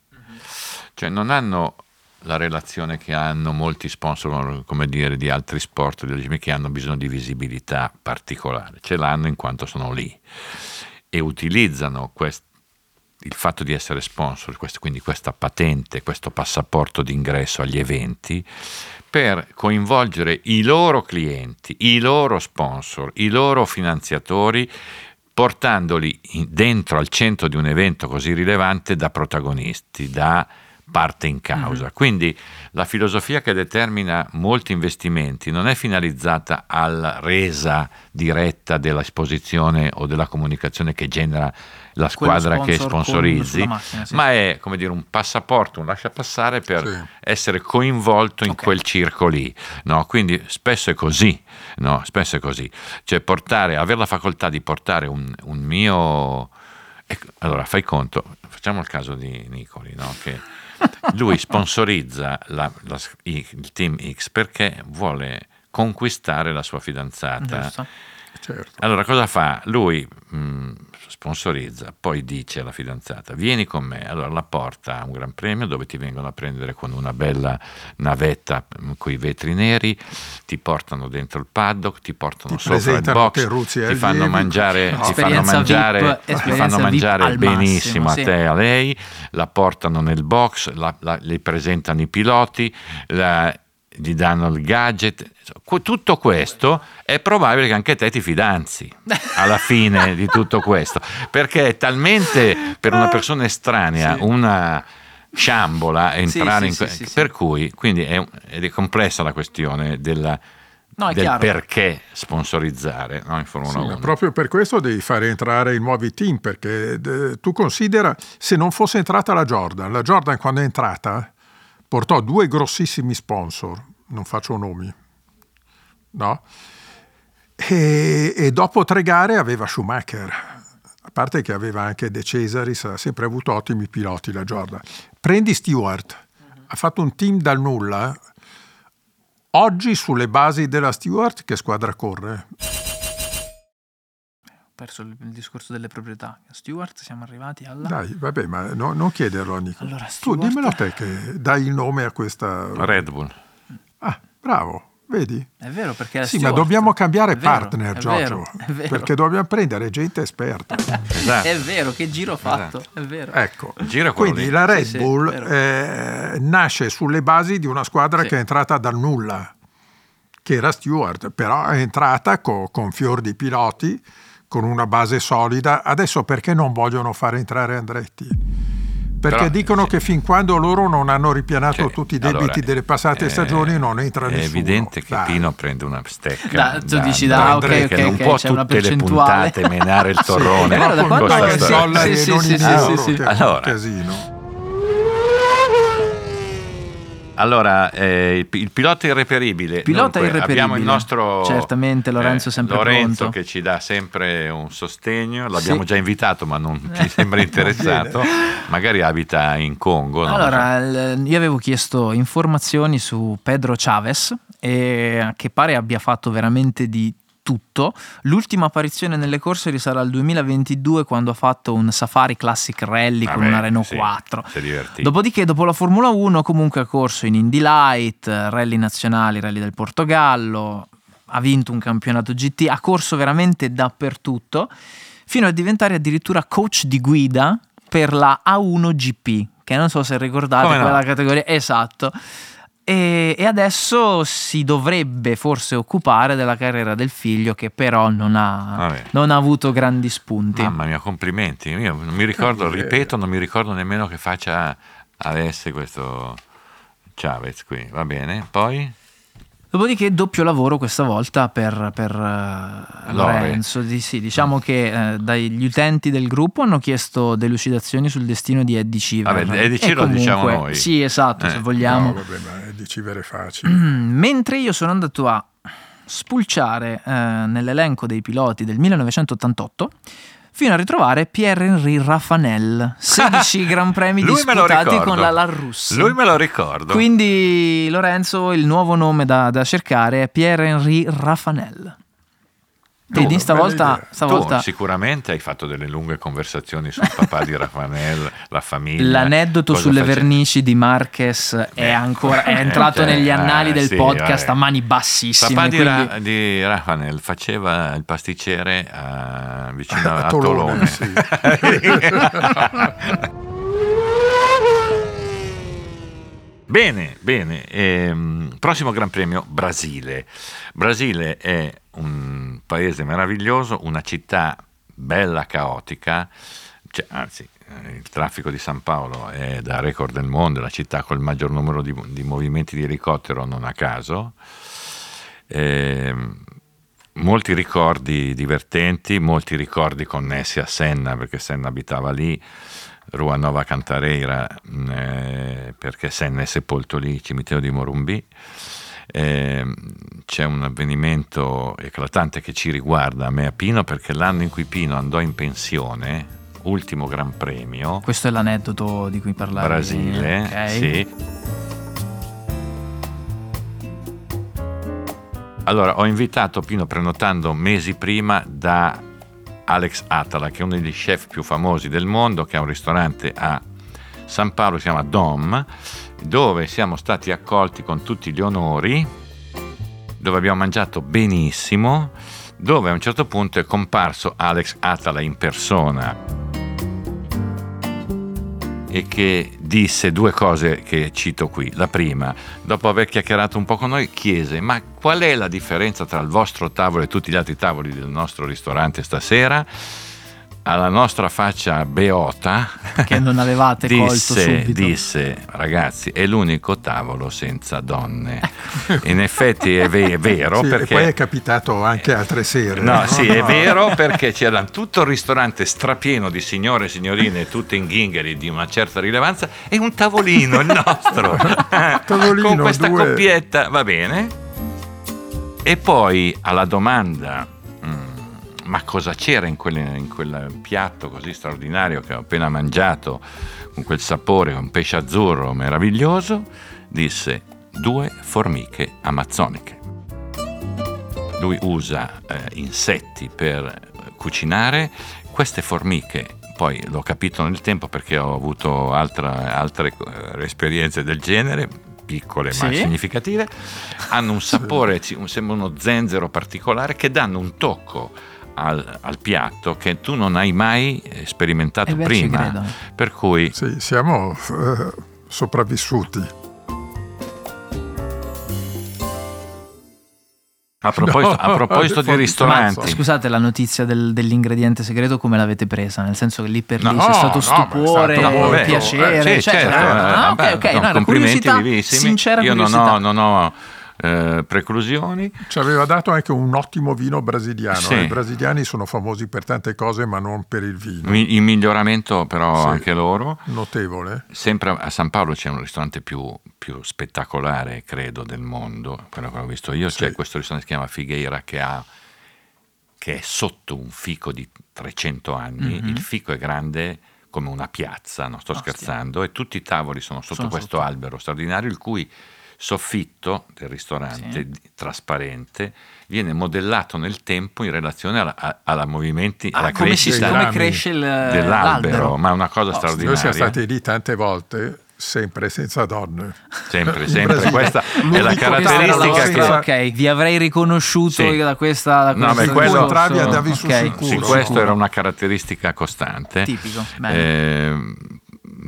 cioè non hanno la relazione che hanno molti sponsor, come dire, di altri sport, che hanno bisogno di visibilità particolare, ce l'hanno in quanto sono lì e utilizzano quest- il fatto di essere sponsor, quest- quindi questa patente, questo passaporto d'ingresso agli eventi per coinvolgere i loro clienti, i loro sponsor, i loro finanziatori, portandoli in- dentro al centro di un evento così rilevante da protagonisti, da parte in causa. Mm-hmm. Quindi la filosofia che determina molti investimenti non è finalizzata alla resa diretta dell'esposizione o della comunicazione che genera la squadra che sponsorizzi, macchina, sì. ma è, come dire, un passaporto, un lasciapassare per sì. essere coinvolto in okay. quel circo lì, no? Quindi spesso è così, no? Spesso è così, cioè portare, avere la facoltà di portare un, un mio, ecco, allora fai conto, facciamo il caso di Nicoli, no? Che lui sponsorizza la, la, il Team X perché vuole conquistare la sua fidanzata. Certo. Allora cosa fa? Lui mh, sponsorizza, poi dice alla fidanzata vieni con me, allora la porta a un gran premio dove ti vengono a prendere con una bella navetta con i vetri neri, ti portano dentro il paddock, ti portano ti sopra il box, ti fanno mangiare, no. ti fanno mangiare, V I P, ti fanno mangiare benissimo massimo, a te e sì. a lei, la portano nel box, la, la, le presentano i piloti, la, gli danno il gadget, tutto questo è probabile che anche te ti fidanzi alla fine di tutto questo, perché è talmente per una persona estranea sì. una sciambola entrare sì, sì, in sì, sì, per sì. cui quindi è, è complessa la questione della No, del chiaro. Perché sponsorizzare no, in Formula uno. Sì, proprio per questo devi fare entrare i nuovi team, perché eh, tu considera, se non fosse entrata la Jordan, la Jordan quando è entrata portò due grossissimi sponsor, non faccio nomi, no? E, e dopo tre gare aveva Schumacher, a parte che aveva anche De Cesaris, ha sempre avuto ottimi piloti la Jordan. Prendi Stewart, uh-huh. ha fatto un team dal nulla. Oggi sulle basi della Stewart che squadra corre? Ho perso il, il discorso delle proprietà. Stewart, siamo arrivati alla... Dai, vabbè, ma no, non chiederlo a Nico. Allora, Stewart... Tu dimmelo te che dai il nome a questa... Red Bull. Ah, bravo, vedi? È vero, perché la Sì, Stewart... ma dobbiamo cambiare vero, partner, Giorgio. Perché dobbiamo prendere gente esperta. Esatto. È vero, che giro ho fatto. Esatto. È vero. Ecco, giro quindi lì. La Red sì, Bull sì, eh, nasce sulle basi di una squadra sì. che è entrata dal nulla, che era Stewart, però è entrata co- con fior di piloti, con una base solida. Adesso perché non vogliono fare entrare Andretti? Perché però, dicono sì. che fin quando loro non hanno ripianato cioè, tutti i debiti allora, delle passate eh, stagioni non entra è nessuno. È evidente che da. Pino prende una stecca. Da, tu da, dici da, da okay, okay, non okay, può c'è tutte le puntate menare il torrone. Allora, casino. Allora, eh, il pilota irreperibile. Pilota Dunque, irreperibile. Abbiamo il nostro certamente Lorenzo eh, sempre Lorenzo pronto. Che ci dà sempre un sostegno. L'abbiamo sì. già invitato, ma non ci sembra interessato. Magari abita in Congo. Allora, no? l- io avevo chiesto informazioni su Pedro Chavez e che pare abbia fatto veramente di tutto. L'ultima apparizione nelle corse risale al duemilaventidue, quando ha fatto un Safari Classic Rally Vabbè, con una Renault sì, quattro. Dopodiché, dopo la Formula uno, comunque ha corso in Indy Light, Rally nazionali, Rally del Portogallo, ha vinto un campionato G T, ha corso veramente dappertutto, fino a diventare addirittura coach di guida per la A uno G P, che non so se ricordate Come quella no? categoria. Esatto. E adesso si dovrebbe forse occupare della carriera del figlio, che però non ha, non ha avuto grandi spunti. Mamma mia, complimenti. Io non mi ricordo, ripeto, non mi ricordo nemmeno che faccia avesse questo Chavez qui. Va bene, poi? Dopodiché doppio lavoro questa volta per, per uh, Lorenzo. Di, sì, diciamo che uh, dagli utenti del gruppo hanno chiesto delucidazioni sul destino di Eddie Civer. Vabbè, Eddie Civer lo diciamo noi. Sì, esatto, eh. se vogliamo. No, vabbè, ma Eddie Civer è facile. Mm, mentre io sono andato a spulciare uh, nell'elenco dei piloti del millenovecentottantotto, fino a ritrovare Pierre-Henri Raffanel, sedici Gran Premi disputati con la Larousse. Lui me lo ricordo. Quindi, Lorenzo, il nuovo nome da, da cercare è Pierre-Henri Raffanel. Vedi, stavolta, stavolta tu sicuramente hai fatto delle lunghe conversazioni sul papà di Raffanel, la famiglia. L'aneddoto sulle facendo? vernici di Marquez è ancora è entrato cioè, negli annali ah, del sì, podcast vabbè. a mani bassissime. Papà di, quindi... Ra- di Raffanel faceva il pasticcere a, vicino a, a Tolone. A Tolone sì. Bene, bene. Ehm, prossimo Gran Premio Brasile. Brasile è un paese meraviglioso, una città bella caotica, cioè, anzi il traffico di San Paolo è da record del mondo, la città col maggior numero di, di movimenti di elicottero non a caso, eh, molti ricordi divertenti, molti ricordi connessi a Senna, perché Senna abitava lì, Rua Nova Cantareira, eh, perché Senna è sepolto lì, cimitero di Morumbi. Eh, c'è un avvenimento eclatante che ci riguarda a me a Pino, perché l'anno in cui Pino andò in pensione, ultimo Gran Premio, questo è l'aneddoto di cui parlavi, Brasile, okay. sì. Allora, ho invitato Pino prenotando mesi prima da Alex Atala, che è uno degli chef più famosi del mondo, che ha un ristorante a San Paolo, si chiama Dom, dove siamo stati accolti con tutti gli onori, dove abbiamo mangiato benissimo, dove a un certo punto è comparso Alex Atala in persona. e che disse due cose che cito qui. La prima, dopo aver chiacchierato un po' con noi, chiese: ma qual è la differenza tra il vostro tavolo e tutti gli altri tavoli del nostro ristorante stasera? Alla nostra faccia beota, che non avevate disse, colto subito, disse: ragazzi, è l'unico tavolo senza donne. Ecco. In effetti è, ve- è vero, sì, perché e poi è capitato anche altre sere. No, no? Sì, no. È vero, perché c'era tutto il ristorante strapieno di signore e signorine, tutte in ghingheri di una certa rilevanza, e un tavolino, il nostro, tavolino, con questa due. Coppietta, va bene. E poi alla domanda: ma cosa c'era in quel, in quel piatto così straordinario che ho appena mangiato, con quel sapore, un pesce azzurro meraviglioso? Disse: due formiche amazzoniche. Lui usa eh, insetti per cucinare. Queste formiche, poi l'ho capito nel tempo perché ho avuto altra, altre eh, esperienze del genere, piccole ma sì. significative, hanno un sapore, sembra uno zenzero particolare, che danno un tocco Al, al piatto che tu non hai mai sperimentato beh, prima, per cui sì, siamo eh, sopravvissuti. A proposito, no, a proposito di ristoranti, scusate, la notizia del, dell'ingrediente segreto come l'avete presa? Nel senso che lì per lì no, c'è stato no, stupore, è stato, no, vabbè, piacere, sì, certo, ah, okay, okay, no, no, complimenti vivissimi. Sincera io curiosità. non ho, non ho Eh, preclusioni. Ci aveva dato anche un ottimo vino brasiliano. Sì. I brasiliani sono famosi per tante cose, ma non per il vino. Mi, in miglioramento, però, sì, anche loro. Notevole. Sempre a San Paolo c'è un ristorante più, più spettacolare, credo, del mondo. Quello che ho visto io. Sì. C'è questo ristorante che si chiama Figueira, che ha che è sotto un fico di trecento anni. Mm-hmm. Il fico è grande come una piazza, non sto Ostia. scherzando, e tutti i tavoli sono sotto sono questo sotto. albero straordinario, il cui soffitto del ristorante, sì, trasparente, viene modellato nel tempo in relazione alla, alla, alla movimenti, ah, alla come crescita si, come cresce il, dell'albero, l'albero. Ma è una cosa oh, straordinaria. Noi siamo stati lì tante volte, sempre senza donne, sempre, sempre. Questa è la caratteristica la che okay. vi avrei riconosciuto, sì, da questa, da questa no, ma quello travi andavi su okay. sicuro, sì, questo sicuro. Era una caratteristica costante. Tipico.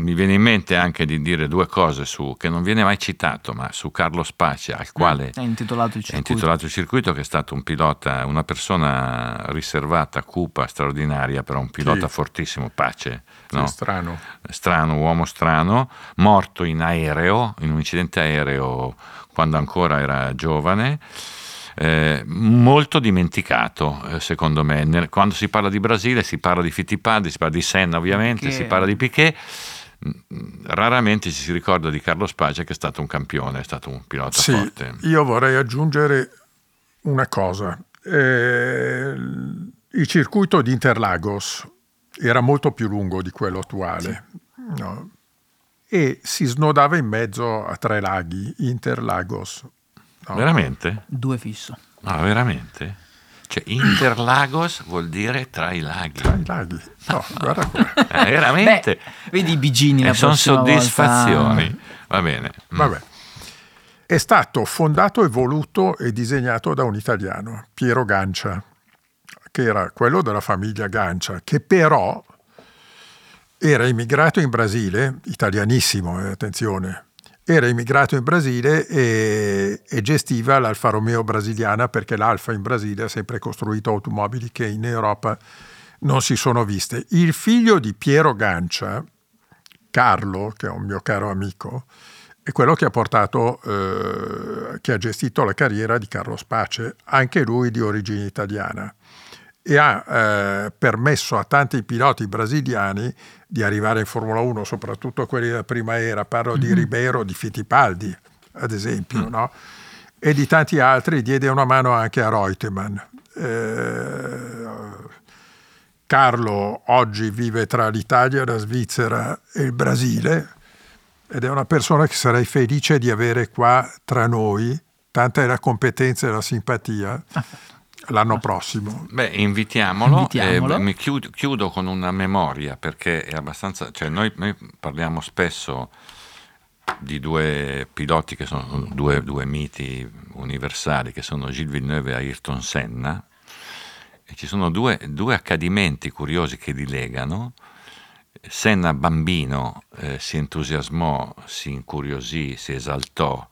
Mi viene in mente anche di dire due cose su che non viene mai citato, ma su Carlos Pace, al quale è intitolato il circuito, è intitolato il circuito che è stato un pilota, una persona riservata, cupa, straordinaria, però un pilota sì. fortissimo, Pace, no? Sì, strano. Strano, uomo strano, morto in aereo, in un incidente aereo quando ancora era giovane. Eh, molto dimenticato, eh, secondo me. Nel, quando si parla di Brasile si parla di Fittipaldi, si parla di Senna ovviamente, Piquet. si parla di Piquet. Raramente ci si ricorda di Carlos Pace, che è stato un campione, è stato un pilota sì, forte. Io vorrei aggiungere una cosa. Eh, il circuito di Interlagos era molto più lungo di quello attuale, sì. no? E si snodava in mezzo a tre laghi, Interlagos. No. Veramente? Due fisso. Ah, veramente? Cioè Interlagos vuol dire tra i laghi. Tra i laghi. No, guarda qua. Eh, veramente? Beh, vedi i bigini la eh, prossima sono soddisfazioni. Volta. Va bene. Mm. Vabbè. È stato fondato e voluto e disegnato da un italiano, Piero Gancia, che era quello della famiglia Gancia, che però era immigrato in Brasile, italianissimo, eh, attenzione. Era immigrato in Brasile e, e gestiva l'Alfa Romeo brasiliana, perché l'Alfa in Brasile ha sempre costruito automobili che in Europa non si sono viste. Il figlio di Piero Gancia, Carlo, che è un mio caro amico, è quello che ha portato, eh, che ha gestito la carriera di Carlos Pace, anche lui di origine italiana, e ha eh, permesso a tanti piloti brasiliani di arrivare in Formula uno, soprattutto quelli della prima era, parlo mm-hmm. di Ribeiro, di Fittipaldi, ad esempio, mm. no? E di tanti altri. Diede una mano anche a Reutemann. Eh, Carlo oggi vive tra l'Italia, la Svizzera e il Brasile, ed è una persona che sarei felice di avere qua tra noi, tanta è la competenza e la simpatia. L'anno prossimo. Beh, invitiamolo. invitiamolo. Eh, mi chiudo, chiudo con una memoria, perché è abbastanza. Cioè, noi, noi parliamo spesso di due piloti che sono due, due miti universali, che sono Gilles Villeneuve e Ayrton Senna. E ci sono due, due accadimenti curiosi che li legano. Senna bambino eh, si entusiasmò, si incuriosì, si esaltò,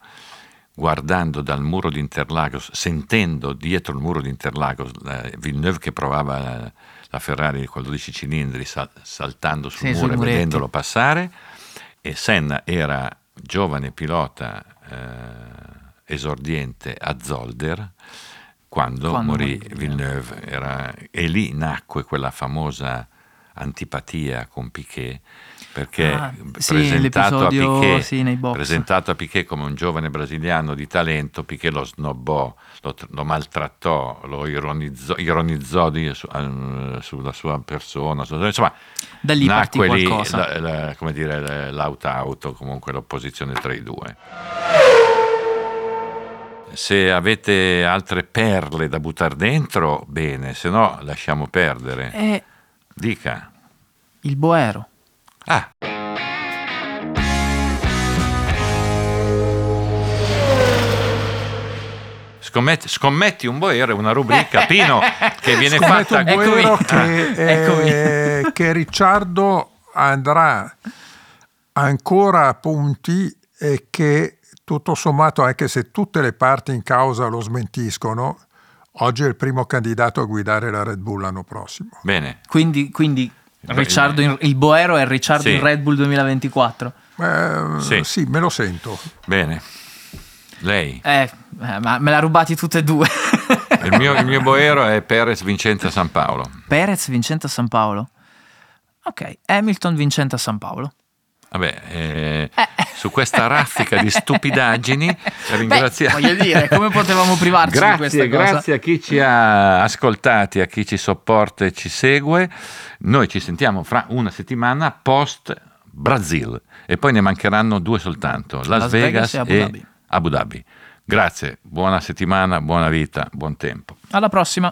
guardando dal muro di Interlagos, sentendo dietro il muro di Interlagos eh, Villeneuve che provava la, la Ferrari con dodici cilindri sal, saltando sul sì, muro e vedendolo passare, e Senna era giovane pilota eh, esordiente a Zolder quando, quando morì Villeneuve, era, e lì nacque quella famosa antipatia con Piquet, perché ah, presentato, sì, a Piquet, sì, nei box. presentato a Piquet come un giovane brasiliano di talento, Piquet lo snobbò, lo, lo maltrattò, lo ironizzò, ironizzò di, su, uh, sulla sua persona, su, insomma da lì nacque partì qualcosa. Lì, la, la, come dire, l'auto-auto, comunque l'opposizione tra i due. Se avete altre perle da buttare dentro, bene, se no lasciamo perdere. Eh, Dica. Il Boero. Ah. Scommetti, scommetti un Boero, è una rubrica, Pino, che viene Scommetto fatta. Un Boero eccomi. Che, eh, che Ricciardo andrà ancora a punti e che tutto sommato, anche se tutte le parti in causa lo smentiscono, oggi è il primo candidato a guidare la Red Bull l'anno prossimo. Bene. Quindi, quindi Ricciardo in, il Boero è il Ricciardo sì. in Red Bull duemilaventiquattro? Eh, sì. sì, me lo sento. Bene. Lei? Eh, ma me l'ha rubati tutte e due. Il mio, il mio Boero è Perez Vincenzo San Paolo. Perez Vincenzo San Paolo? Ok, Hamilton Vincenzo San Paolo. Vabbè, eh, eh. su questa raffica di stupidaggini ringraziamo. Voglio dire, come potevamo privarci grazie, di questa cosa? Grazie a chi ci ha ascoltati, a chi ci sopporta e ci segue. Noi ci sentiamo fra una settimana post Brasile e poi ne mancheranno due soltanto, Las, Las Vegas, Vegas e Abu Dhabi. Abu Dhabi. Grazie, buona settimana, buona vita, buon tempo. Alla prossima.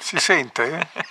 Si sente?